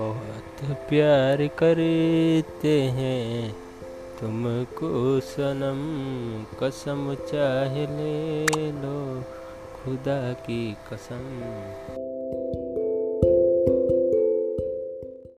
बहुत प्यार करते हैं तुमको सनम, कसम चाहे ले लो खुदा की कसम।